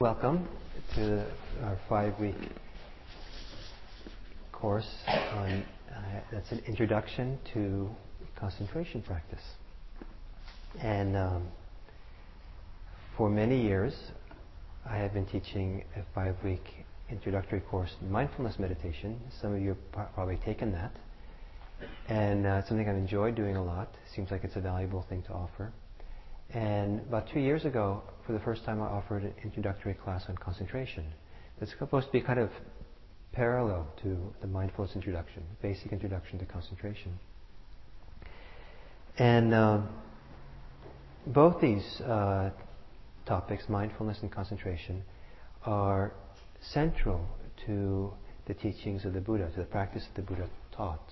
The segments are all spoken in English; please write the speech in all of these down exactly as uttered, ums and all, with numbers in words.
Welcome to our five-week course on uh, that's an introduction to concentration practice. And um, for many years, I have been teaching a five-week introductory course in mindfulness meditation. Some of you have probably taken that, and uh, it's something I've enjoyed doing a lot. Seems like it's a valuable thing to offer. And about two years ago, for the first time, I offered an introductory class on concentration. That's supposed to be kind of parallel to the mindfulness introduction, basic introduction to concentration. And uh, both these uh, topics, mindfulness and concentration, are central to the teachings of the Buddha, to the practice that the Buddha taught.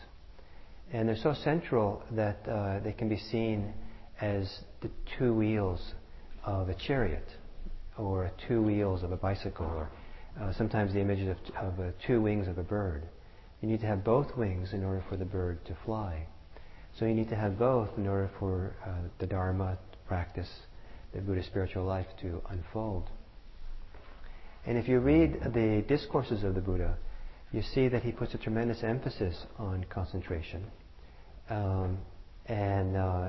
And they're so central that uh, they can be seen as the two wheels of a chariot, or two wheels of a bicycle, or uh, sometimes the images of, t- of uh, two wings of a bird. You need to have both wings in order for the bird to fly. So you need to have both in order for uh, the Dharma practice, the Buddhist spiritual life, to unfold. And if you read the discourses of the Buddha, you see that he puts a tremendous emphasis on concentration. Um, and uh,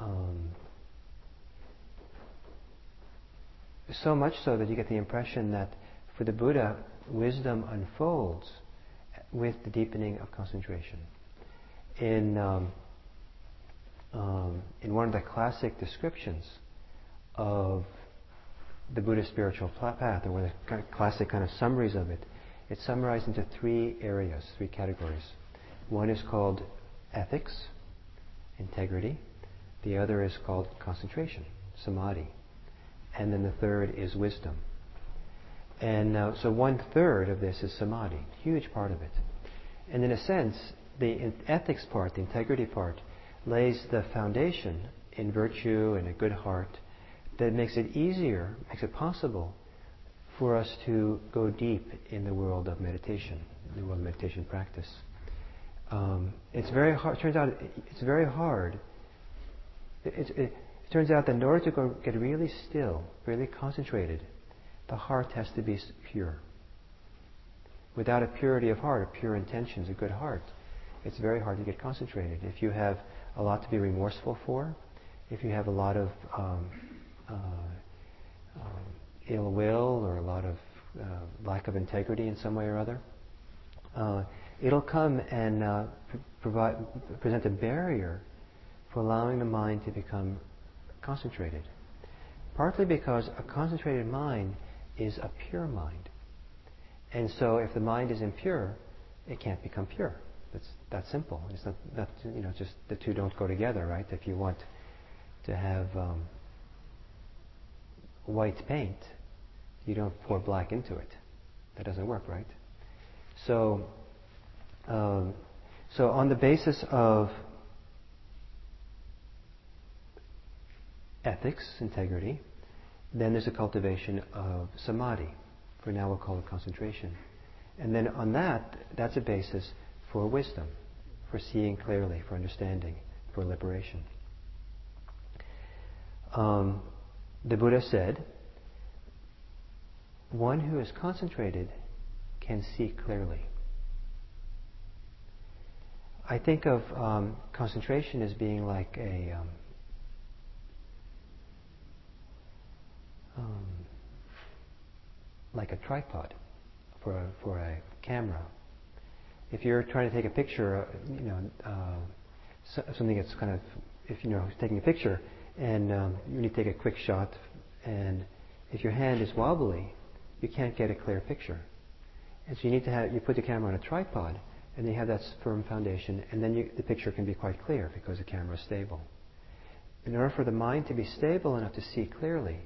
Um, so much so that you get the impression that for the Buddha, wisdom unfolds with the deepening of concentration. In um, um, in one of the classic descriptions of the Buddhist spiritual path, or one of the classic kind of summaries of it, it's summarized into three areas, three categories. One is called ethics, integrity. The other is called concentration, samadhi. And then the third is wisdom. And uh, so one third of this is samadhi, huge part of it. And in a sense, the ethics part, the integrity part, lays the foundation in virtue and a good heart that makes it easier, makes it possible for us to go deep in the world of meditation, in the world of meditation practice. Um, it's very hard, it turns out it's very hard It, it, it turns out that in order to go, get really still, really concentrated, the heart has to be pure. Without a purity of heart, a pure intentions, a good heart, it's very hard to get concentrated. If you have a lot to be remorseful for, if you have a lot of um, uh, um, ill will or a lot of uh, lack of integrity in some way or other, uh, it'll come and uh, provide, present a barrier for allowing the mind to become concentrated. Partly because a concentrated mind is a pure mind. And so if the mind is impure, it can't become pure. It's that simple. It's not, not you know, just the two don't go together, right? If you want to have um, white paint, you don't pour black into it. That doesn't work, right? So, um, so on the basis of ethics, integrity, then there's a cultivation of samadhi, for now we'll call it concentration. And then on that, that's a basis for wisdom, for seeing clearly, for understanding, for liberation. Um, the Buddha said, one who is concentrated can see clearly. I think of um, concentration as being like a um, Um, like a tripod for a, for a camera. If you're trying to take a picture, you know, uh, so, something that's kind of, if you know, taking a picture, and um, you need to take a quick shot, and if your hand is wobbly, you can't get a clear picture. And so you need to have, you put the camera on a tripod, and you have that firm foundation, and then you, the picture can be quite clear because the camera is stable. In order for the mind to be stable enough to see clearly,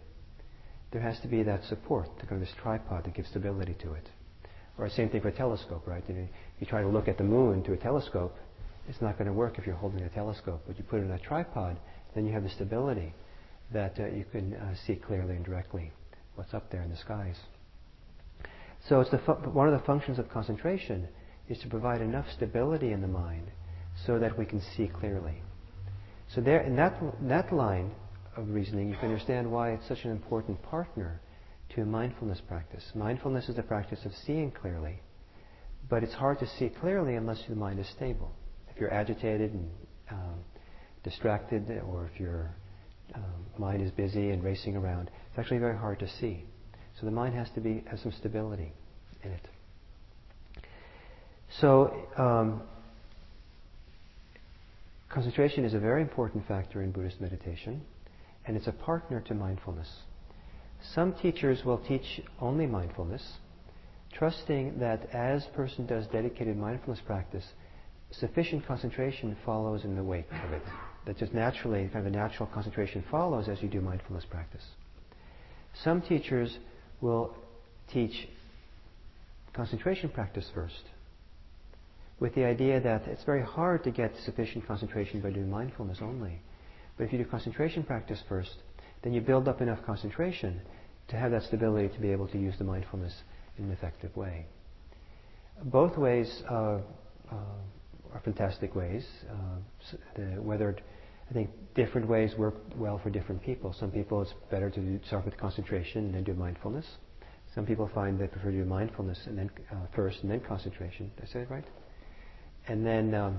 there has to be that support, kind of this tripod that gives stability to it. Or same thing for a telescope, right? You know, you try to look at the moon through a telescope, it's not going to work if you're holding a telescope. But you put it on a tripod, then you have the stability that uh, you can uh, see clearly and directly what's up there in the skies. So it's the fu- one of the functions of concentration is to provide enough stability in the mind so that we can see clearly. So there, in that that line of reasoning, you can understand why it's such an important partner to mindfulness practice. Mindfulness is the practice of seeing clearly, but it's hard to see clearly unless the mind is stable. If you're agitated and um, distracted, or if your um, mind is busy and racing around, it's actually very hard to see. So the mind has to be has some stability in it. So um, concentration is a very important factor in Buddhist meditation, and it's a partner to mindfulness. Some teachers will teach only mindfulness, trusting that as a person does dedicated mindfulness practice, sufficient concentration follows in the wake of it. That just naturally, kind of a natural concentration follows as you do mindfulness practice. Some teachers will teach concentration practice first, with the idea that it's very hard to get sufficient concentration by doing mindfulness only. But if you do concentration practice first, then you build up enough concentration to have that stability to be able to use the mindfulness in an effective way. Both ways uh, uh, are fantastic ways. Uh, the, whether I think different ways work well for different people. Some people it's better to do, start with concentration and then do mindfulness. Some people find they prefer to do mindfulness and then uh, first and then concentration. Did I say that right? And then, um,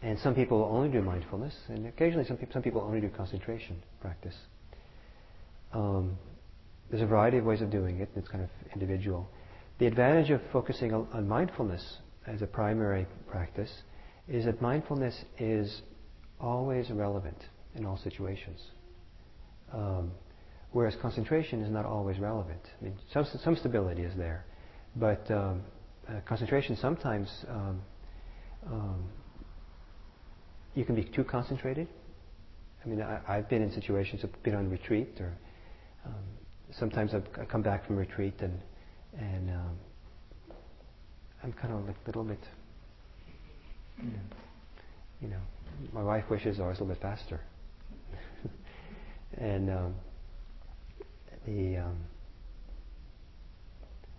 and some people only do mindfulness, and occasionally some people, some people only do concentration practice. Um, there's a variety of ways of doing it, and it's kind of individual. The advantage of focusing on mindfulness as a primary practice is that mindfulness is always relevant in all situations, um, whereas concentration is not always relevant. I mean, some, some stability is there, but um, uh, concentration sometimes. Um, Um, you can be too concentrated. I mean, I, I've been in situations, I've been on retreat, or um, sometimes I've, I come back from retreat and and um, I'm kind of like a little bit, you know, you know, my wife wishes I was a little bit faster. and um, the um,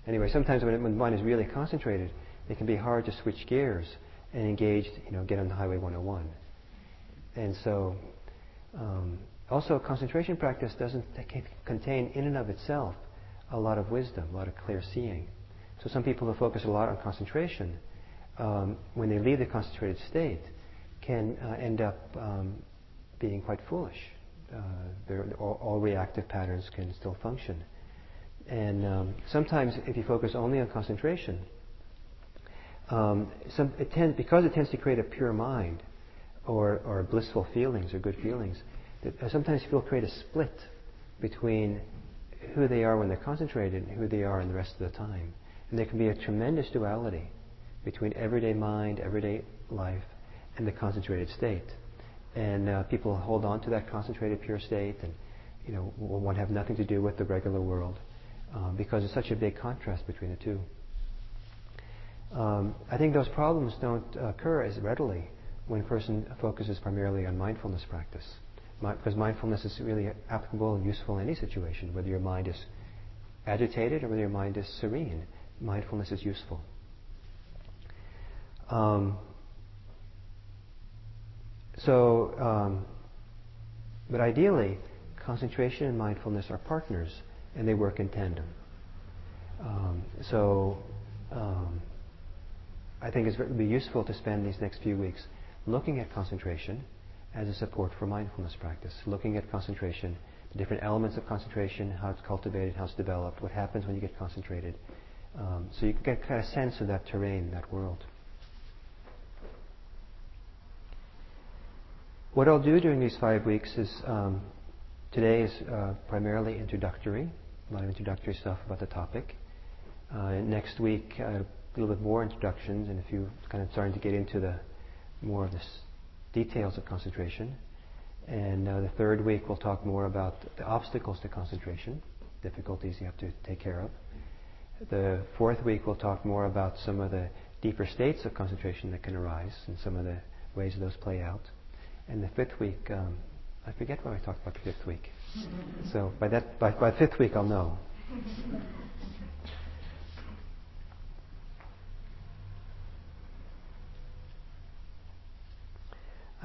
anyway, sometimes when, when one is really concentrated, it can be hard to switch gears and engaged, you know, get on the Highway one oh one. And so, um, also concentration practice doesn't contain in and of itself a lot of wisdom, a lot of clear seeing. So some people who focus a lot on concentration, um, when they leave the concentrated state, can uh, end up um, being quite foolish. Uh, all, all reactive patterns can still function. And um, sometimes if you focus only on concentration, Um, some, it tends, because it tends to create a pure mind, or, or blissful feelings or good feelings, that sometimes people create a split between who they are when they're concentrated and who they are in the rest of the time. And there can be a tremendous duality between everyday mind, everyday life, and the concentrated state. And uh, people hold on to that concentrated pure state, and you know, one have nothing to do with the regular world uh, because it's such a big contrast between the two. Um, I think those problems don't occur as readily when a person focuses primarily on mindfulness practice, My, because mindfulness is really applicable and useful in any situation. Whether your mind is agitated or whether your mind is serene, mindfulness is useful. Um, so, um, but ideally, concentration and mindfulness are partners, and they work in tandem. Um, so. Um, I think it would be useful to spend these next few weeks looking at concentration as a support for mindfulness practice, looking at concentration, the different elements of concentration, how it's cultivated, how it's developed, what happens when you get concentrated. Um, so you can get kind of a sense of that terrain, that world. What I'll do during these five weeks is, um, today is uh, primarily introductory, a lot of introductory stuff about the topic. Uh, next week, uh, a little bit more introductions, and if you kind of starting to get into the more of the s- details of concentration. And uh, the third week we'll talk more about the obstacles to concentration, difficulties you have to take care of. The fourth week we'll talk more about some of the deeper states of concentration that can arise and some of the ways those play out. And the fifth week, um, I forget what I talked about the fifth week. So by that, by, by fifth week I'll know.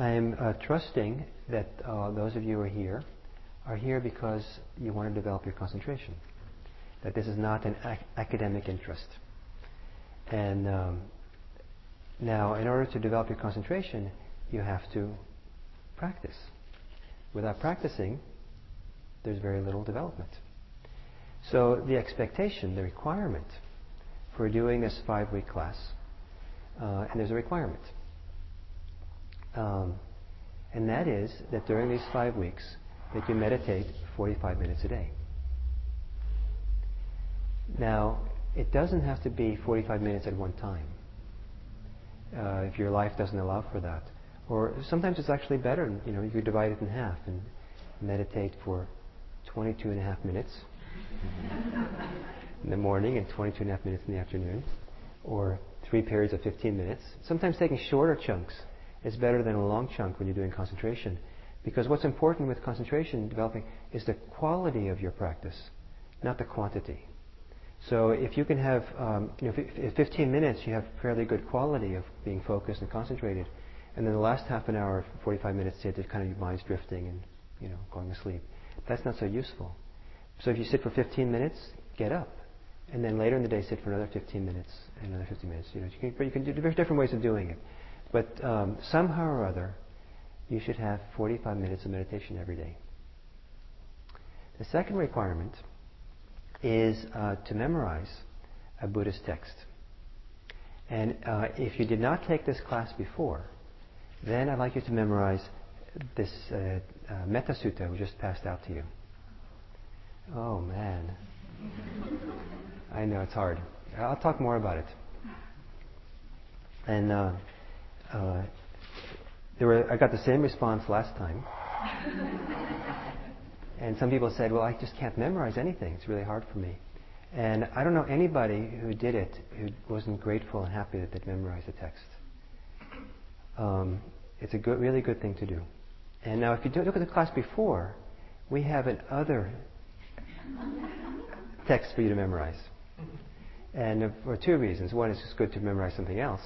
I am uh, trusting that uh, those of you who are here are here because you want to develop your concentration. That this is not an ac- academic interest. And um, now, in order to develop your concentration, you have to practice. Without practicing, there's very little development. So the expectation, the requirement for doing this five-week class, uh, and there's a requirement. Um, and that is that during these five weeks that you meditate forty-five minutes a day. Now, it doesn't have to be forty-five minutes at one time, uh, if your life doesn't allow for that. Or sometimes it's actually better, you know, you could divide it in half and meditate for twenty-two and a half minutes in the morning and twenty-two and a half minutes in the afternoon, or three periods of fifteen minutes. Sometimes taking shorter chunks is better than a long chunk when you're doing concentration, because what's important with concentration developing is the quality of your practice, not the quantity. So if you can have, um, you know, if fifteen minutes you have fairly good quality of being focused and concentrated, and then the last half an hour, forty-five minutes, say, that kind of your mind's drifting and, you know, going to sleep. That's not so useful. So if you sit for fifteen minutes, get up, and then later in the day sit for another fifteen minutes, and another fifteen minutes. You know, you can, but you can do different ways of doing it. But um, somehow or other, you should have forty-five minutes of meditation every day. The second requirement is uh, to memorize a Buddhist text. And uh, if you did not take this class before, then I'd like you to memorize this uh, uh, Metta Sutta we just passed out to you. Oh man, I know it's hard. I'll talk more about it. And uh, uh, there were, I got the same response last time. And some people said, well, I just can't memorize anything. It's really hard for me. And I don't know anybody who did it who wasn't grateful and happy that they'd memorized the text. Um, it's a good, really good thing to do. And now if you do, look at the class before, we have another text for you to memorize. And for two reasons. One is it's good to memorize something else.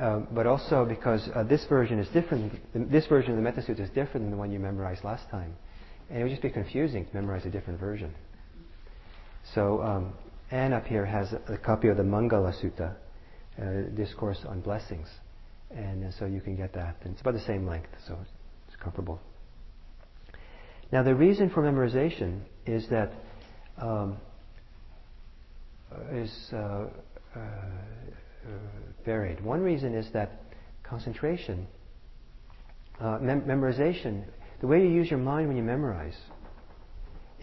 Um, but also because uh, this version is different. This version of the Metta Sutta is different than the one you memorized last time. And it would just be confusing to memorize a different version. So um, Anne up here has a, a copy of the Mangala Sutta, uh, discourse on blessings. And uh, so you can get that. And it's about the same length, so it's comparable. Now the reason for memorization is that um, is uh, uh, varied. One reason is that concentration, uh, mem- memorization, the way you use your mind when you memorize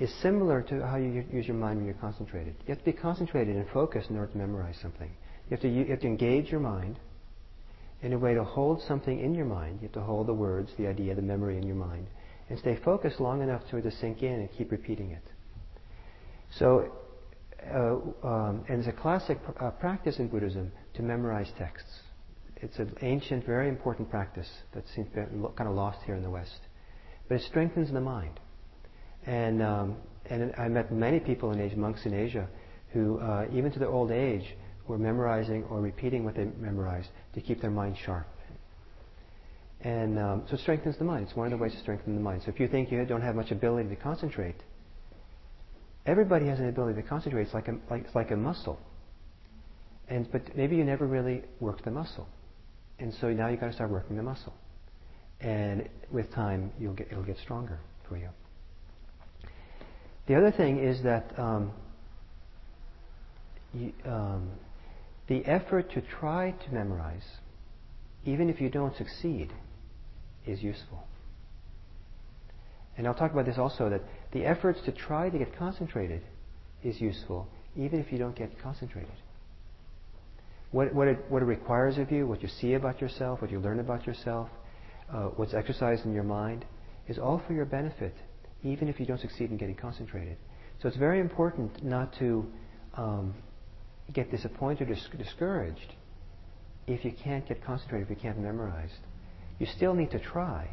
is similar to how you use your mind when you're concentrated. You have to be concentrated and focused in order to memorize something. You have to, you have to engage your mind in a way to hold something in your mind. You have to hold the words, the idea, the memory in your mind, and stay focused long enough to, to sink in and keep repeating it. So, uh, um, and it's a classic pr- uh, practice in Buddhism to memorize texts. It's an ancient, very important practice that seems kind of lost here in the West. But it strengthens the mind. And um, and I met many people in Asia, monks in Asia, who, uh, even to their old age, were memorizing or repeating what they memorized to keep their mind sharp. And um, so it strengthens the mind. It's one of the ways to strengthen the mind. So if you think you don't have much ability to concentrate, everybody has an ability to concentrate. It's like a, like, it's like a muscle. And but maybe you never really worked the muscle. And so now you've got to start working the muscle. And with time, you'll get, it'll get stronger for you. The other thing is that um, you, um, the effort to try to memorize, even if you don't succeed, is useful. And I'll talk about this also, that the efforts to try to get concentrated is useful, even if you don't get concentrated. What, what, it, what it requires of you, what you see about yourself, what you learn about yourself, Uh, what's exercised in your mind is all for your benefit, even if you don't succeed in getting concentrated. So it's very important not to um, get disappointed or dis- discouraged if you can't get concentrated, if you can't memorize. You still need to try,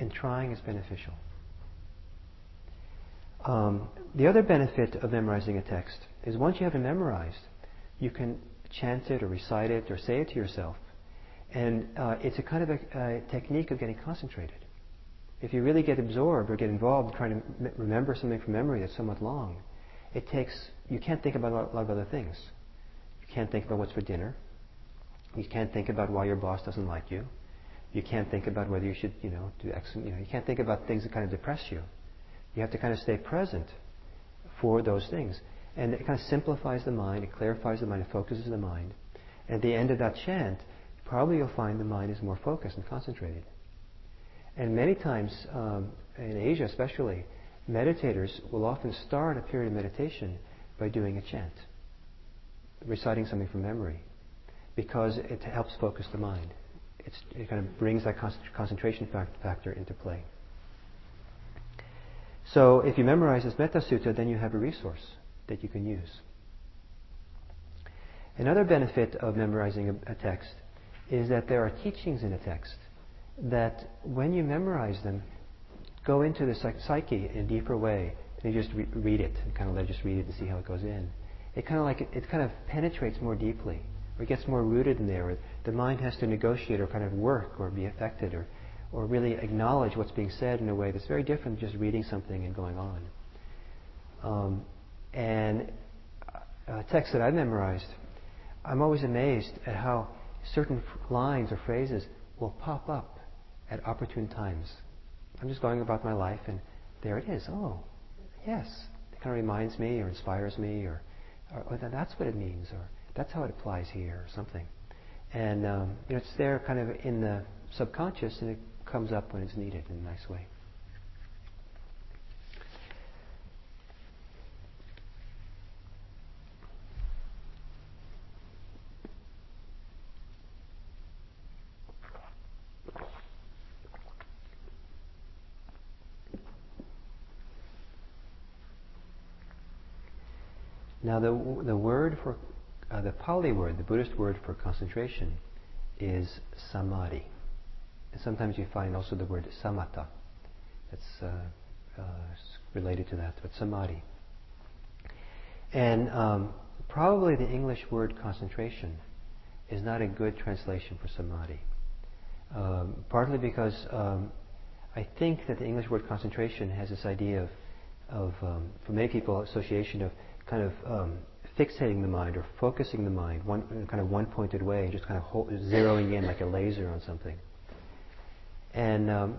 and trying is beneficial. Um, the other benefit of memorizing a text is once you have it memorized, you can chant it or recite it or say it to yourself. And uh, it's a kind of a, a technique of getting concentrated. If you really get absorbed or get involved in trying to remember something from memory that's somewhat long, it takes, you can't think about a lot, a lot of other things. You can't think about what's for dinner. You can't think about why your boss doesn't like you. You can't think about whether you should, you know, do X, you know, you can't think about things that kind of depress you. You have to kind of stay present for those things. And it kind of simplifies the mind, it clarifies the mind, it focuses the mind. And at the end of that chant, probably you'll find the mind is more focused and concentrated. And many times, um, in Asia especially, meditators will often start a period of meditation by doing a chant, reciting something from memory, because it helps focus the mind. It's, it kind of brings that concentration factor into play. So if you memorize this Metta Sutta, then you have a resource that you can use. Another benefit of memorizing a, a text is that there are teachings in a text that, when you memorize them, go into the psyche in a deeper way than you just re- read it and kind of let just read it and see how it goes in. It kind of like it, it kind of penetrates more deeply, or it gets more rooted in there. Or the mind has to negotiate or kind of work or be affected or, or really acknowledge what's being said in a way that's very different than just reading something and going on. Um, and a text that I memorized, I'm always amazed at how certain f- lines or phrases will pop up at opportune times. I'm just going about my life and there it is. Oh, yes. It kind of reminds me or inspires me or, or, or that's what it means, or that's how it applies here, or something. And um, you know, it's there kind of in the subconscious, and it comes up when it's needed in a nice way. Now the the word for uh, the Pali word, the Buddhist word for concentration, is samadhi. And sometimes you find also the word samatha. That's uh, uh, related to that, but samadhi. And um, probably the English word concentration is not a good translation for samadhi. Um, partly because um, I think that the English word concentration has this idea of, of um, for many people, association of kind of um, fixating the mind or focusing the mind one, in a kind of one-pointed way, just kind of ho- zeroing in like a laser on something. And um,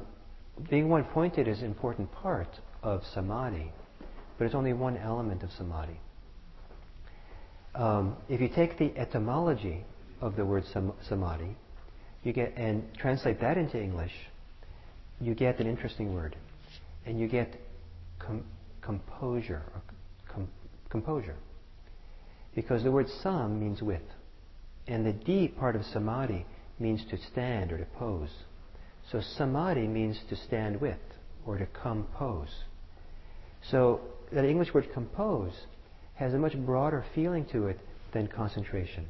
being one-pointed is an important part of samadhi, but it's only one element of samadhi. Um, if you take the etymology of the word sam- samadhi, you get and translate that into English, you get an interesting word, and you get com- composure or com- Composure. Because the word sam means with. And the d part of samadhi means to stand or to pose. So samadhi means to stand with or to compose. So that English word compose has a much broader feeling to it than concentration.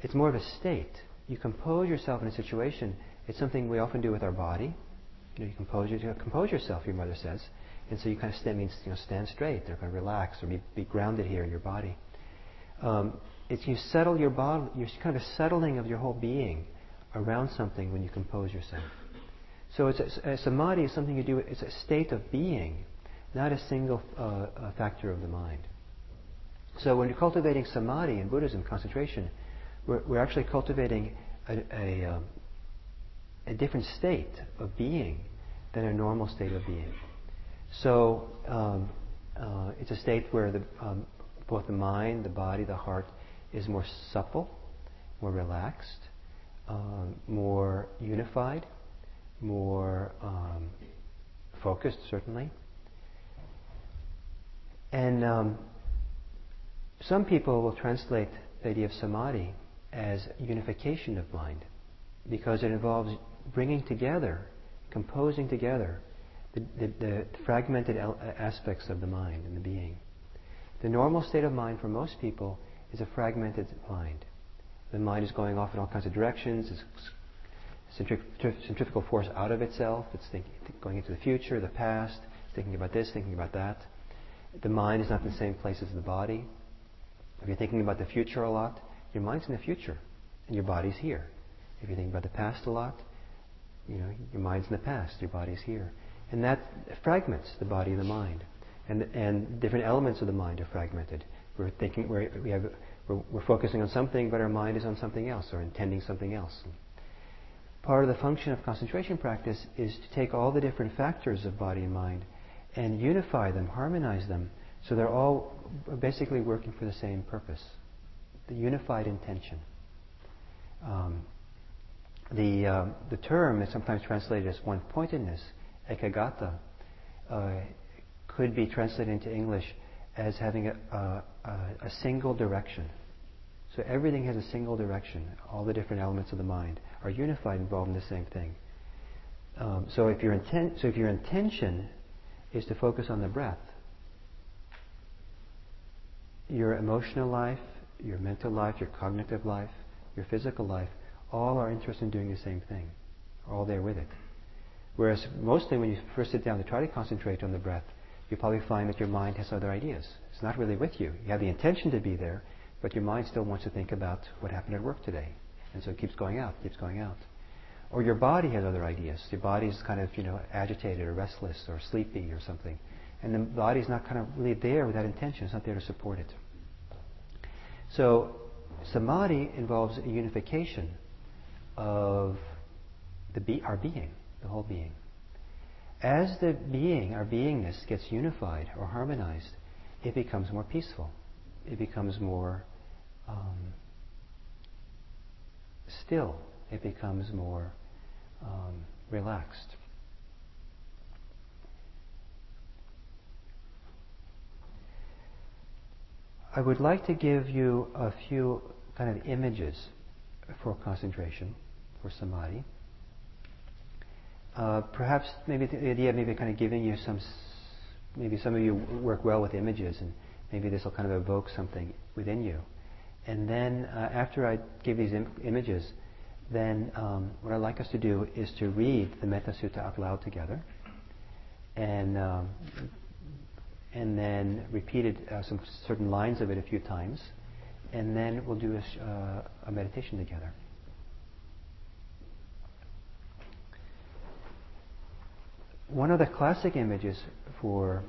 It's more of a state. You compose yourself in a situation. It's something we often do with our body. You know, you compose, you compose yourself, your mother says. And so you kind of stand, means, you know, stand straight, or kind of relax, or be, be grounded here in your body. Um, it's you settle your body, you're kind of a settling of your whole being around something when you compose yourself. So it's a, a samadhi is something you do. It's a state of being, not a single uh, factor of the mind. So when you're cultivating samadhi in Buddhism, concentration, we're, we're actually cultivating a, a, um, a different state of being than a normal state of being. So um, uh, it's a state where the, um, both the mind, the body, the heart is more supple, more relaxed, um, more unified, more um, focused, certainly. And um, some people will translate the idea of samadhi as unification of mind, because it involves bringing together, composing together, The, the fragmented aspects of the mind and the being. The normal state of mind for most people is a fragmented mind. The mind is going off in all kinds of directions. It's centrif- centrifugal force out of itself. It's think- going into the future, the past, thinking about this, thinking about that. The mind is not in the same place as the body. If you're thinking about the future a lot, your mind's in the future and your body's here. If you're thinking about the past a lot, you know, your mind's in the past, your body's here. And that fragments the body and the mind. And and different elements of the mind are fragmented. We're thinking, we're, we have, we're, we're focusing on something, but our mind is on something else or intending something else. Part of the function of concentration practice is to take all the different factors of body and mind and unify them, harmonize them, so they're all basically working for the same purpose, the unified intention. Um, the uh, the term is sometimes translated as one-pointedness, ekagata, uh, could be translated into English as having a, a, a single direction. So everything has a single direction. All the different elements of the mind are unified, involved in the same thing. Um, so if your inten- so if your intention is to focus on the breath, your emotional life, your mental life, your cognitive life, your physical life, all are interested in doing the same thing. Are all there with it. Whereas mostly when you first sit down to try to concentrate on the breath, you probably find that your mind has other ideas. It's not really with you. You have the intention to be there, but your mind still wants to think about what happened at work today. And so it keeps going out, keeps going out. Or your body has other ideas. Your body is kind of, you know, agitated or restless or sleepy or something. And the body is not kind of really there with that intention. It's not there to support it. So samadhi involves a unification of the be- our being, the whole being. As the being, our beingness, gets unified or harmonized, it becomes more peaceful. It becomes more um, still. It becomes more um, relaxed. I would like to give you a few kind of images for concentration, for samadhi. Uh, perhaps maybe the idea of maybe kind of giving you some, maybe some of you work well with images, and maybe this will kind of evoke something within you. And then uh, after I give these Im- images, then um, what I'd like us to do is to read the Metta Sutta out loud together, and um, and then repeated uh, some certain lines of it a few times, and then we'll do a, uh, a meditation together. One of the classic images for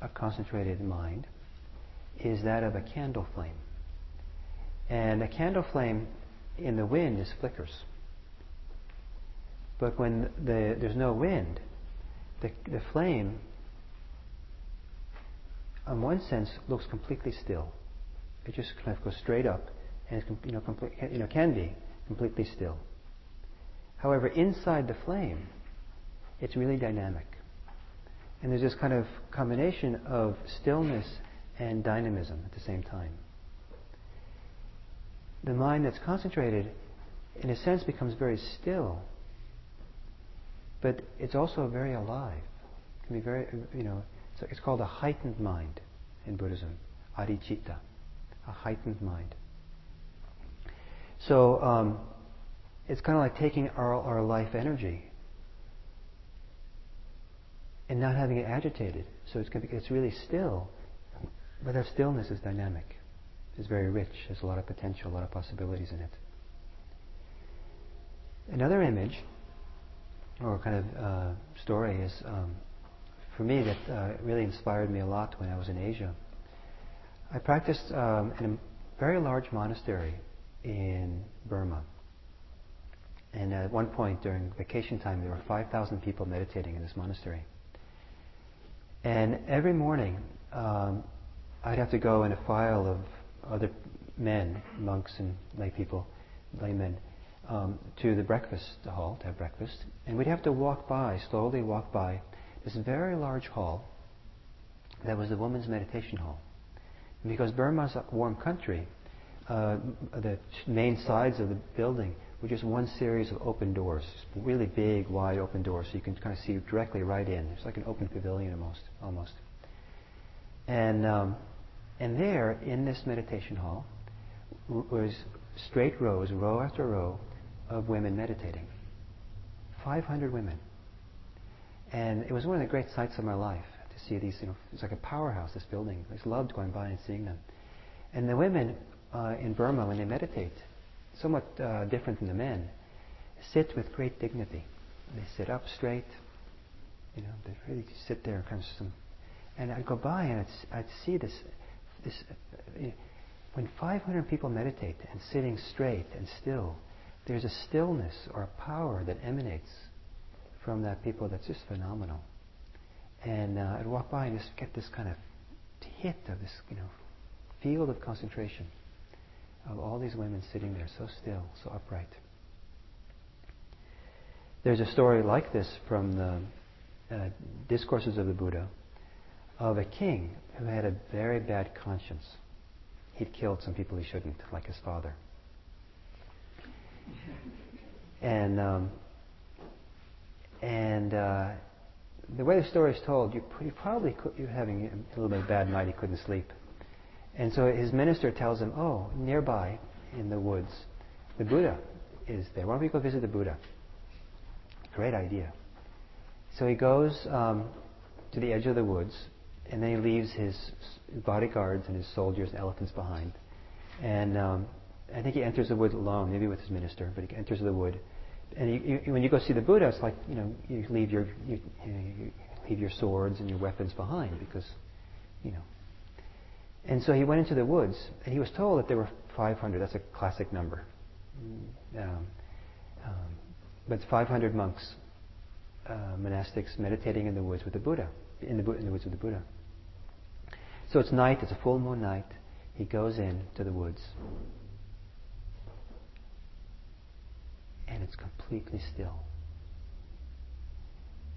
a concentrated mind is that of a candle flame. And a candle flame in the wind is flickers. But when the, there's no wind, the, the flame, in one sense, looks completely still. It just kind of goes straight up, and it's, you know, complete, you know, can be completely still. However, inside the flame, it's really dynamic. And there's this kind of combination of stillness and dynamism at the same time. The mind that's concentrated, in a sense, becomes very still, but it's also very alive. It can be very, you know, so it's called a heightened mind in Buddhism, adhicitta, a heightened mind. So um, it's kind of like taking our, our life energy and not having it agitated, so it's, gonna be, it's really still, but that stillness is dynamic. It's very rich. There's a lot of potential, a lot of possibilities in it. Another image, or kind of uh, story, is um, for me that uh, really inspired me a lot when I was in Asia. I practiced um, in a very large monastery in Burma, and at one point during vacation time, there were five thousand people meditating in this monastery. And every morning, um, I'd have to go in a file of other men, monks and lay people, laymen, um, to the breakfast hall to have breakfast. And we'd have to walk by, slowly walk by, this very large hall that was the women's meditation hall. And because Burma's a warm country, uh, the main sides of the building were just one series of open doors, really big, wide open doors, so you can kind of see directly right in. It's like an open pavilion almost. almost. And um, and there, in this meditation hall, was straight rows, row after row, of women meditating. five hundred women. And it was one of the great sights of my life, to see these, you know, it's like a powerhouse, this building. I just loved going by and seeing them. And the women uh, in Burma, when they meditate, somewhat uh, different than the men, sit with great dignity. They sit up straight, you know, they'd really just sit there, kind of some, and I'd go by and I'd, I'd see this, this, you know, when five hundred people meditate and sitting straight and still, there's a stillness or a power that emanates from that people that's just phenomenal. And uh, I'd walk by and just get this kind of hit of this, you know, field of concentration of all these women sitting there so still, so upright. There's a story like this from the uh, Discourses of the Buddha of a king who had a very bad conscience. He'd killed some people he shouldn't, like his father. And um, and uh, the way the story is told, you, you probably could, you're having a little bit of a bad night. He couldn't sleep, and so his minister tells him, "Oh, nearby in the woods, the Buddha is there. Why don't we go visit the Buddha?" Great idea. So he goes um, to the edge of the woods, and then he leaves his bodyguards and his soldiers and elephants behind, and um, I think he enters the woods alone, maybe with his minister, but he enters the wood. And you, you, when you go see the Buddha, it's like, you know, you leave your you, you, know, you leave your swords and your weapons behind because, you know. And so he went into the woods, and he was told that there were five hundred. That's a classic number, um, um, but five hundred monks, uh, monastics, meditating in the woods with the Buddha, in the, in the woods with the Buddha. So it's night. It's a full moon night. He goes into the woods. And it's completely still.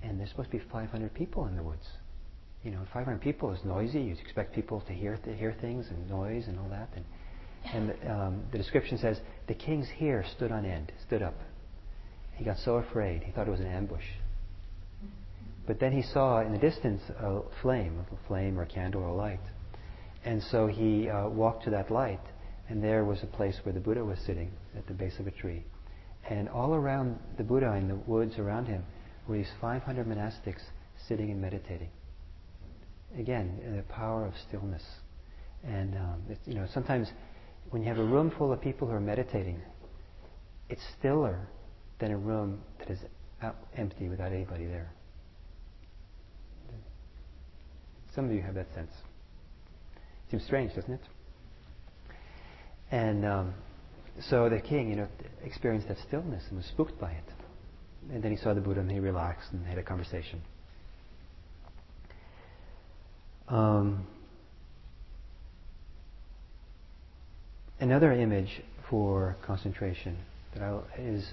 And there's supposed to be five hundred people in the woods. You know, five hundred people is noisy. You expect people to hear to hear things and noise and all that. And, and um, the description says the king's hair stood on end, stood up. He got so afraid he thought it was an ambush. But then he saw in the distance a flame, a flame or a candle or a light. And so he uh, walked to that light, and there was a place where the Buddha was sitting at the base of a tree. And all around the Buddha, in the woods around him, were these five hundred monastics sitting and meditating. Again, the power of stillness. And um, it's, you know, sometimes when you have a room full of people who are meditating, it's stiller than a room that is empty without anybody there. Some of you have that sense. Seems strange, doesn't it? And Um, So the king, you know, experienced that stillness and was spooked by it. And then he saw the Buddha and he relaxed and had a conversation. Um, another image for concentration that I, is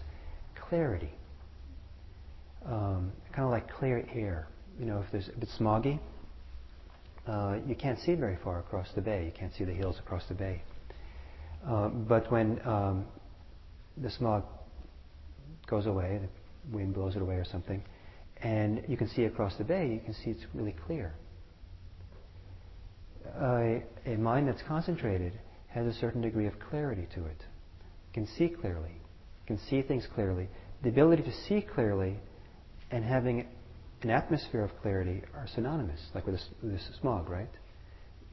clarity. Um, kind of like clear air. You know, if, there's, if it's smoggy, uh, you can't see very far across the bay. You can't see the hills across the bay. Uh, but when um, the smog goes away, the wind blows it away or something, and you can see across the bay, you can see it's really clear. Uh, a mind that's concentrated has a certain degree of clarity to it. It can see clearly, it can see things clearly. The ability to see clearly and having an atmosphere of clarity are synonymous, like with the smog, right?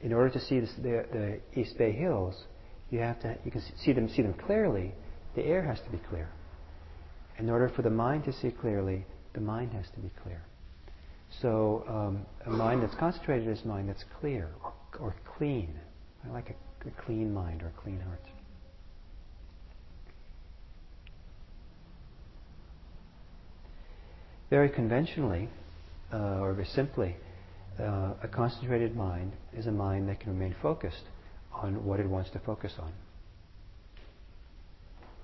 In order to see this, the, the East Bay Hills, You have to. You can see them. See them clearly. The air has to be clear. In order for the mind to see clearly, the mind has to be clear. So um, a mind that's concentrated is a mind that's clear or, or clean. I like a, a clean mind or a clean heart. Very conventionally, uh, or very simply, uh, a concentrated mind is a mind that can remain focused on what it wants to focus on.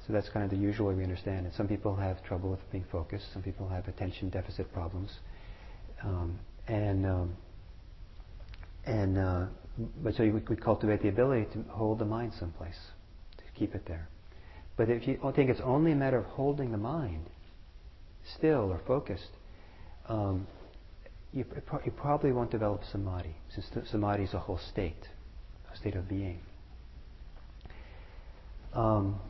So that's kind of the usual way we understand it. Some people have trouble with being focused. Some people have attention deficit problems. Um, and um, and uh, but so we, we cultivate the ability to hold the mind someplace, to keep it there. But if you think it's only a matter of holding the mind still or focused, um, you, pro- you probably won't develop samadhi, since samadhi is a whole state. state of being. Um,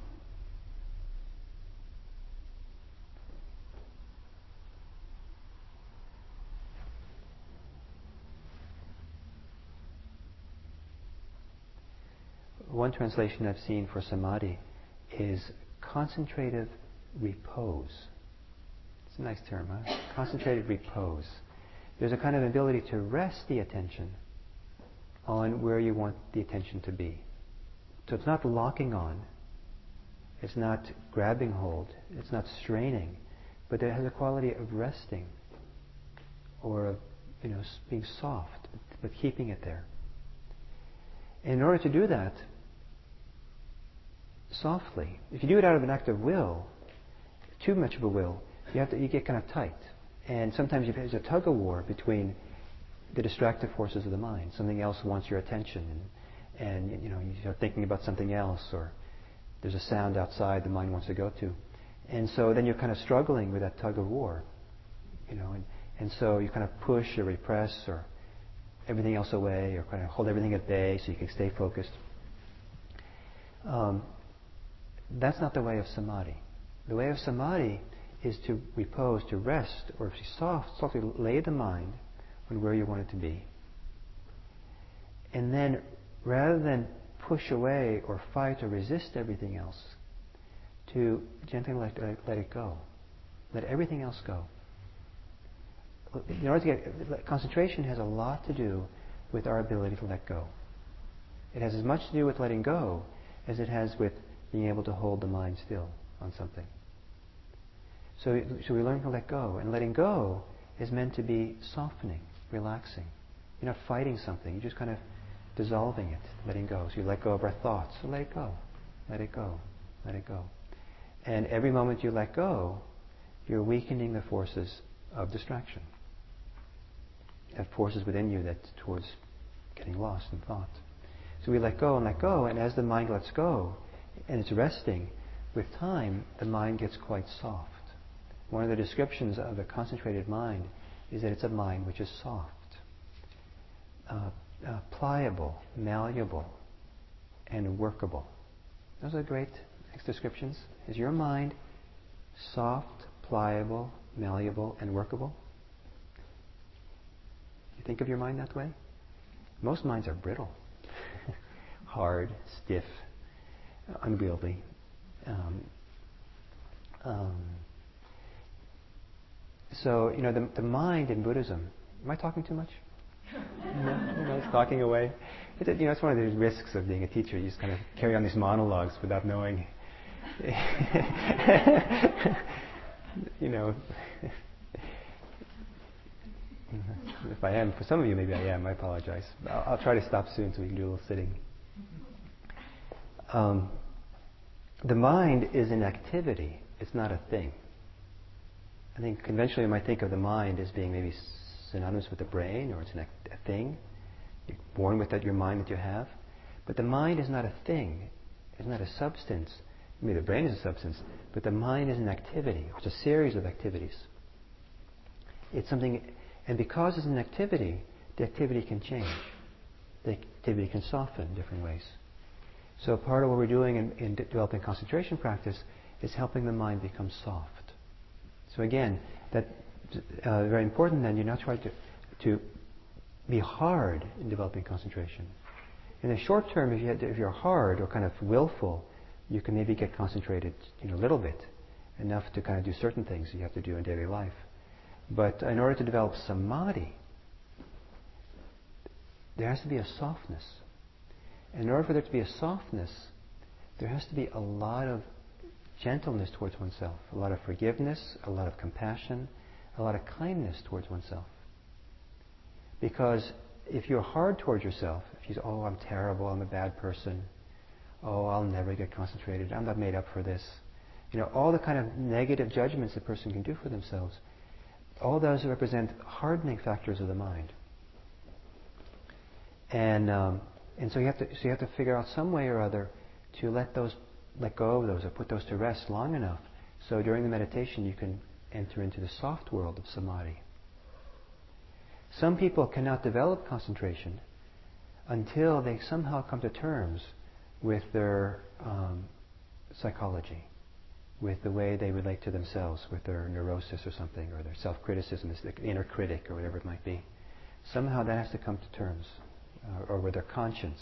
one translation I've seen for samadhi is concentrative repose. It's a nice term, huh? Concentrated repose. there's a kind of ability to rest the attention on where you want the attention to be. So it's not locking on, it's not grabbing hold, it's not straining, but it has a quality of resting, or of, you know, being soft, but keeping it there. And in order to do that softly, if you do it out of an act of will, too much of a will, you have to, you get kind of tight. And sometimes there's a tug-of-war between the distractive forces of the mind. Something else wants your attention, and, and you know, you start thinking about something else, or there's a sound outside the mind wants to go to. And so then you're kind of struggling with that tug-of-war, you know, and, and so you kind of push or repress or everything else away, or kind of hold everything at bay so you can stay focused. Um, that's not the way of samadhi. The way of samadhi is to repose, to rest, or soft, softly lay the mind on where you want it to be. And then, rather than push away or fight or resist everything else, to gently let, let it go. Let everything else go. In order to get, concentration has a lot to do with our ability to let go. It has as much to do with letting go as it has with being able to hold the mind still on something. So, so we learn to let go. And letting go is meant to be softening, relaxing. You're not fighting something, you're just kind of dissolving it, letting go. So you let go of our thoughts. So let it go, let it go, let it go. And every moment you let go, you're weakening the forces of distraction. The forces within you that's towards getting lost in thought. So we let go and let go, and as the mind lets go, and it's resting, with time, the mind gets quite soft. One of the descriptions of a concentrated mind is that it's a mind which is soft, uh, uh, pliable, malleable, and workable. Those are great descriptions. Is your mind soft, pliable, malleable, and workable? You think of your mind that way? Most minds are brittle, hard, stiff, unwieldy. Um, um, So, you know, the, the mind in Buddhism, am I talking too much? No, you know, it's talking away. It, you know, it's one of the risks of being a teacher. You just kind of carry on these monologues without knowing. You know, if I am, for some of you maybe I am, I apologize. I'll, I'll try to stop soon so we can do a little sitting. Um, the mind is an activity, it's not a thing. I think conventionally we might think of the mind as being maybe synonymous with the brain, or it's an act, a thing. You're born with that, your mind that you have. But the mind is not a thing. It's not a substance. I mean, the brain is a substance, but the mind is an activity. It's a series of activities. It's something, and because it's an activity, the activity can change. The activity can soften in different ways. So part of what we're doing in, in de- developing concentration practice is helping the mind become soft. So again, that's uh, very important then. You're not trying to, to be hard in developing concentration. In the short term, if, you had to, if you're hard or kind of willful, you can maybe get concentrated, you know, a little bit, enough to kind of do certain things you have to do in daily life. But in order to develop samadhi, there has to be a softness. And in order for there to be a softness, there has to be a lot of gentleness towards oneself, a lot of forgiveness, a lot of compassion, a lot of kindness towards oneself. Because if you're hard towards yourself, if you say, oh, I'm terrible, I'm a bad person, oh, I'll never get concentrated, I'm not made up for this, you know, all the kind of negative judgments a person can do for themselves, all those represent hardening factors of the mind. And um, and so you have to so you have to figure out some way or other to let those let go of those, or put those to rest long enough so during the meditation you can enter into the soft world of samadhi. Some people cannot develop concentration until they somehow come to terms with their um, psychology, with the way they relate to themselves, with their neurosis or something, or their self-criticism, the inner critic or whatever it might be. Somehow that has to come to terms, uh, or with their conscience,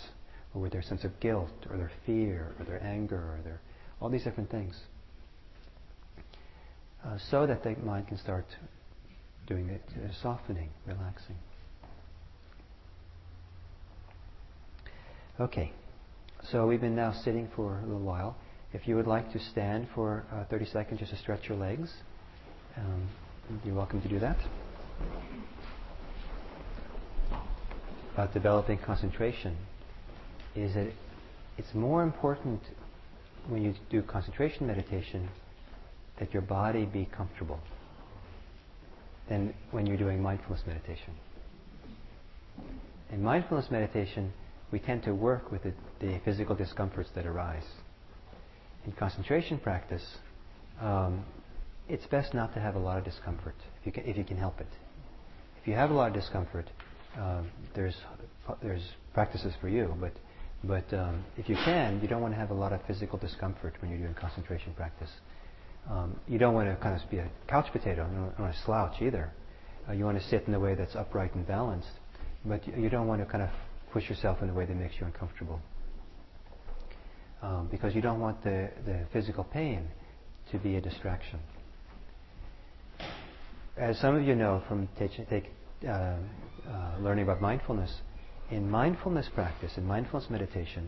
or with their sense of guilt, or their fear, or their anger, or their all these different things, uh, so that the mind can start doing it, uh, softening, relaxing. Okay, so we've been now sitting for a little while. If you would like to stand for uh, thirty seconds just to stretch your legs, um, you're welcome to do that. About developing concentration is that it's more important when you do concentration meditation that your body be comfortable than when you're doing mindfulness meditation. In mindfulness meditation, we tend to work with the, the physical discomforts that arise. In concentration practice, um, it's best not to have a lot of discomfort if you can, if you can help it. If you have a lot of discomfort, Uh, there's there's practices for you, but but um, if you can, you don't want to have a lot of physical discomfort when you're doing concentration practice. Um, you don't want to kind of be a couch potato, you don't want to slouch either. Uh, you want to sit in a way that's upright and balanced, but you, you don't want to kind of push yourself in a way that makes you uncomfortable, um, because you don't want the, the physical pain to be a distraction. As some of you know from teaching, take, Uh, uh, learning about mindfulness, in mindfulness practice, in mindfulness meditation,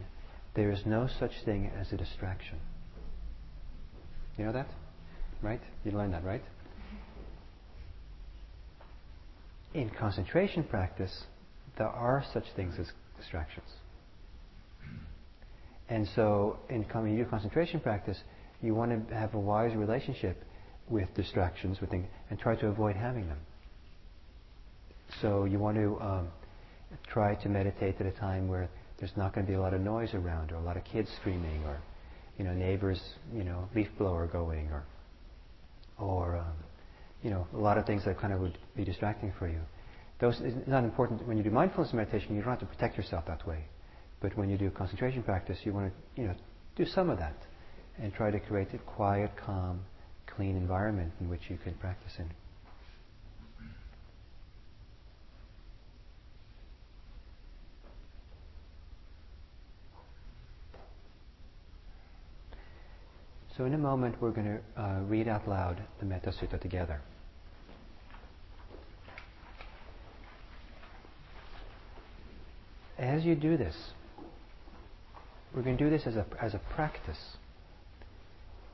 there is no such thing as a distraction. You know that? Right? You learned that, right? In concentration practice, there are such things as distractions. And so, in coming to concentration practice, you want to have a wise relationship with distractions, with things, and try to avoid having them. So you want to um, try to meditate at a time where there's not going to be a lot of noise around, or a lot of kids screaming, or you know neighbors, you know leaf blower going, or or um, you know a lot of things that kind of would be distracting for you. Those is not important when you do mindfulness meditation. You don't have to protect yourself that way, but when you do concentration practice, you want to you know do some of that and try to create a quiet, calm, clean environment in which you can practice in. So in a moment, we're going to uh, read out loud the Metta Sutta together. As you do this, we're going to do this as a, as a practice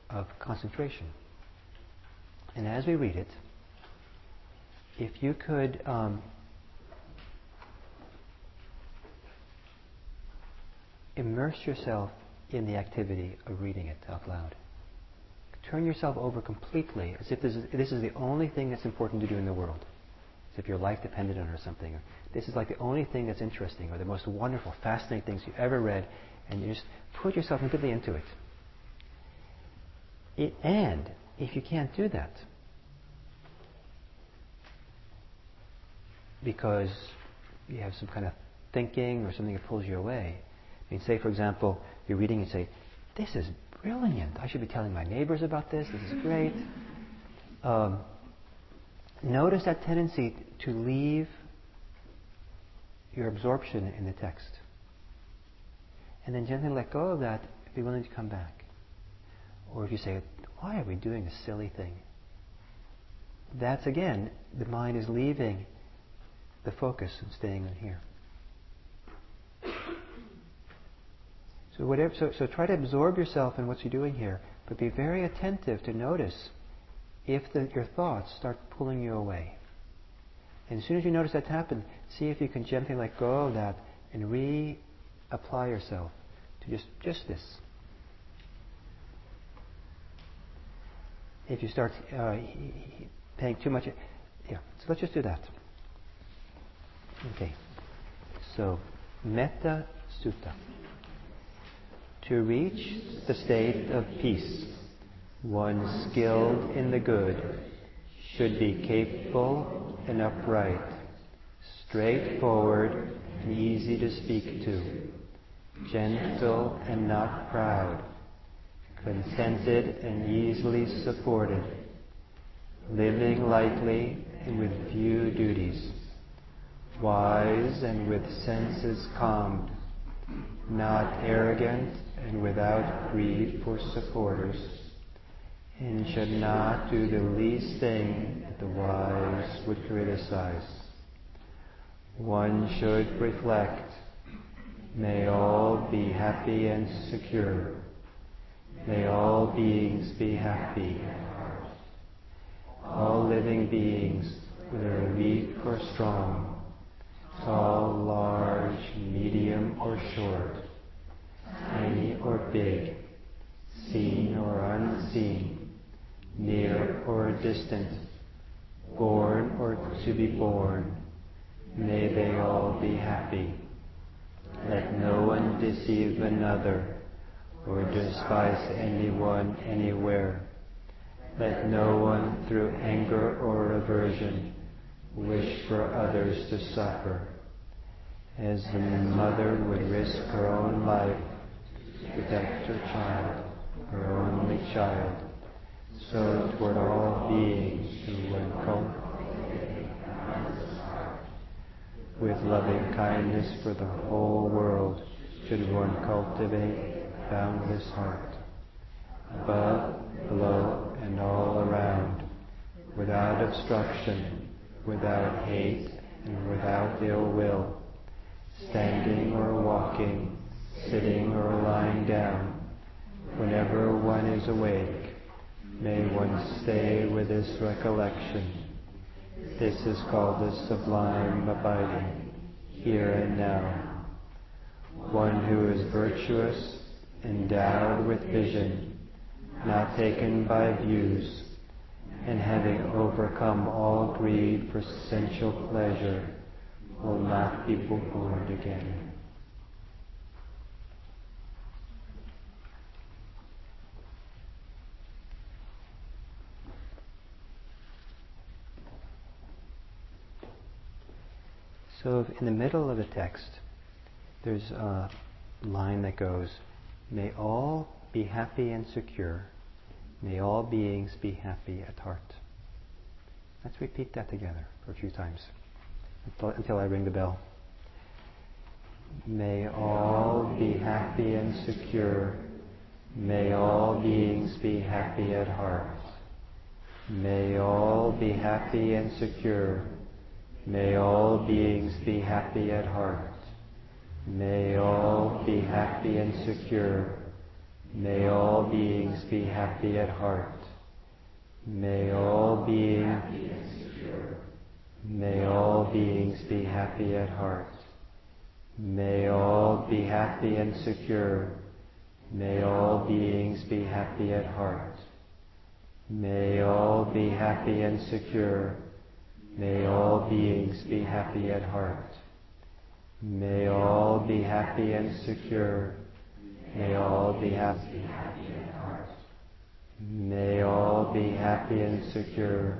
of concentration. And as we read it, if you could um, immerse yourself in the activity of reading it out loud. Turn yourself over completely, as if this is, this is the only thing that's important to do in the world. As if your life depended on it or something. Or this is like the only thing that's interesting, or the most wonderful, fascinating things you've ever read, and you just put yourself completely into it. it. And if you can't do that, because you have some kind of thinking or something that pulls you away, I mean, say, for example, you're reading and say, this is brilliant. I should be telling my neighbors about this. This is great. Um, notice that tendency to leave your absorption in the text. And then gently let go of that if you're willing to come back. Or if you say, why are we doing this silly thing? That's, again, the mind is leaving the focus and staying in here. So, whatever, so, so try to absorb yourself in what you're doing here, but be very attentive to notice if the, your thoughts start pulling you away. And as soon as you notice that happen, see if you can gently let go of that and reapply yourself to just, just this. If you start uh, paying too much, yeah. So let's just do that. Okay. So, Metta Sutta. To reach the state of peace, one skilled in the good should be capable and upright, straightforward and easy to speak to, gentle and not proud, contented and easily supported, living lightly and with few duties, wise and with senses calmed, not arrogant and without greed for supporters, and should not do the least thing that the wise would criticize. One should reflect, may all be happy and secure. May all beings be happy. All living beings, whether weak or strong, tall, large, medium or short, tiny or big, seen or unseen, near or distant, born or to be born, may they all be happy. Let no one deceive another or despise anyone anywhere. Let no one through anger or aversion wish for others to suffer. As the mother would risk her own life to protect her child, her only child, so toward all beings who would cultivate boundless heart. With loving kindness for the whole world should one cultivate boundless heart, above, below, and all around, without obstruction, without hate, and without ill will, standing or walking, sitting or lying down, whenever one is awake, may one stay with this recollection. This is called the sublime abiding, here and now. One who is virtuous, endowed with vision, not taken by views, and having overcome all greed for sensual pleasure, will not be born again. So in the middle of the text, there's a line that goes, may all be happy and secure. May all beings be happy at heart. Let's repeat that together for a few times until I ring the bell. May all be happy and secure. May all beings be happy at heart. May all be happy and secure. May all beings be happy at heart. May all be happy and secure. May all beings be happy at heart. May all beings be happy and secure. May all beings be happy at heart. May all be happy and secure. May all beings be happy at heart. May all be happy and secure. May all beings be happy at heart. May all be happy and secure. May all be happy at heart. May all be happy and secure.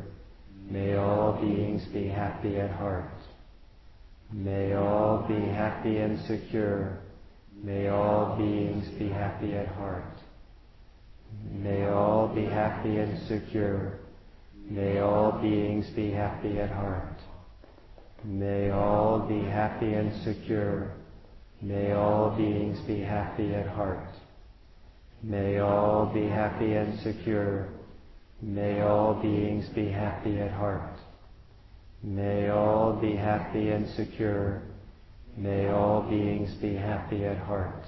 May all beings be happy at heart. May all be happy and secure. May all beings be happy at heart. May all be happy and secure. May all beings be happy at heart. May all be happy and secure. May all beings be happy at heart. May all be happy and secure. May all beings be happy at heart. May all be happy and secure. May all beings be happy at heart. May all be happy and secure. May all beings be happy at heart.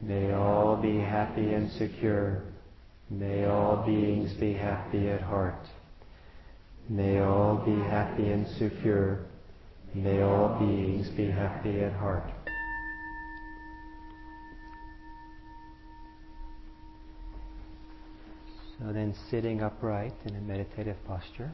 May all be happy and secure. May all beings be happy at heart. So then sitting upright in a meditative posture,